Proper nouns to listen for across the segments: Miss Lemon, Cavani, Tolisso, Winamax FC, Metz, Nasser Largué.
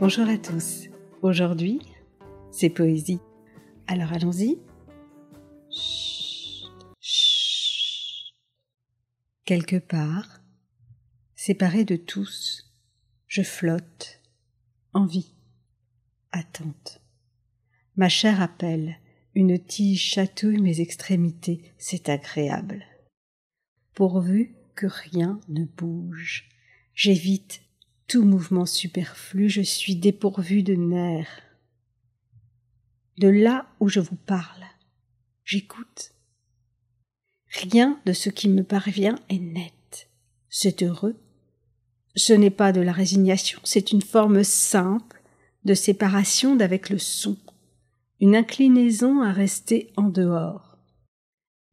Bonjour à tous, aujourd'hui c'est poésie, alors allons-y. Chut, chut. Quelque part, séparé de tous, je flotte, envie, attente. Ma chair appelle, une tige chatouille mes extrémités, c'est agréable. Pourvu que rien ne bouge, j'évite tout mouvement superflu, je suis dépourvu de nerfs. De là où je vous parle, j'écoute. Rien de ce qui me parvient est net. C'est heureux. Ce n'est pas de la résignation, c'est une forme simple de séparation d'avec le son, une inclinaison à rester en dehors.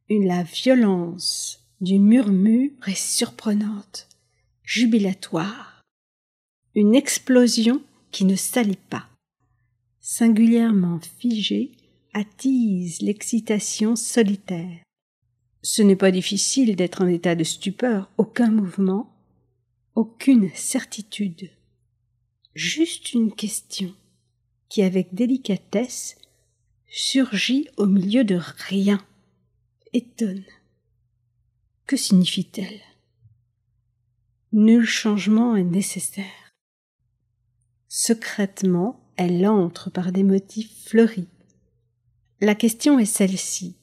La violence du murmure est surprenante, jubilatoire. Une explosion qui ne salit pas, singulièrement figée, attise l'excitation solitaire. Ce n'est pas difficile d'être en état de stupeur, aucun mouvement, aucune certitude. Juste une question qui, avec délicatesse, surgit au milieu de rien, étonne. Que signifie-t-elle? Nul changement est nécessaire. Secrètement, elle entre par des motifs fleuris. La question est celle-ci.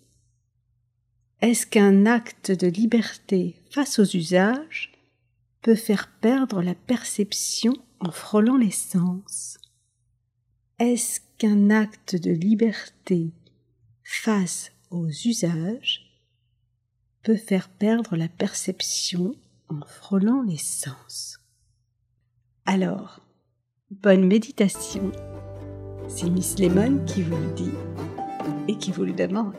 Est-ce qu'un acte de liberté face aux usages peut faire perdre la perception en frôlant les sens? Est-ce qu'un acte de liberté face aux usages peut faire perdre la perception en frôlant les sens? Alors, bonne méditation, c'est Miss Lemon qui vous le dit et qui vous le demande.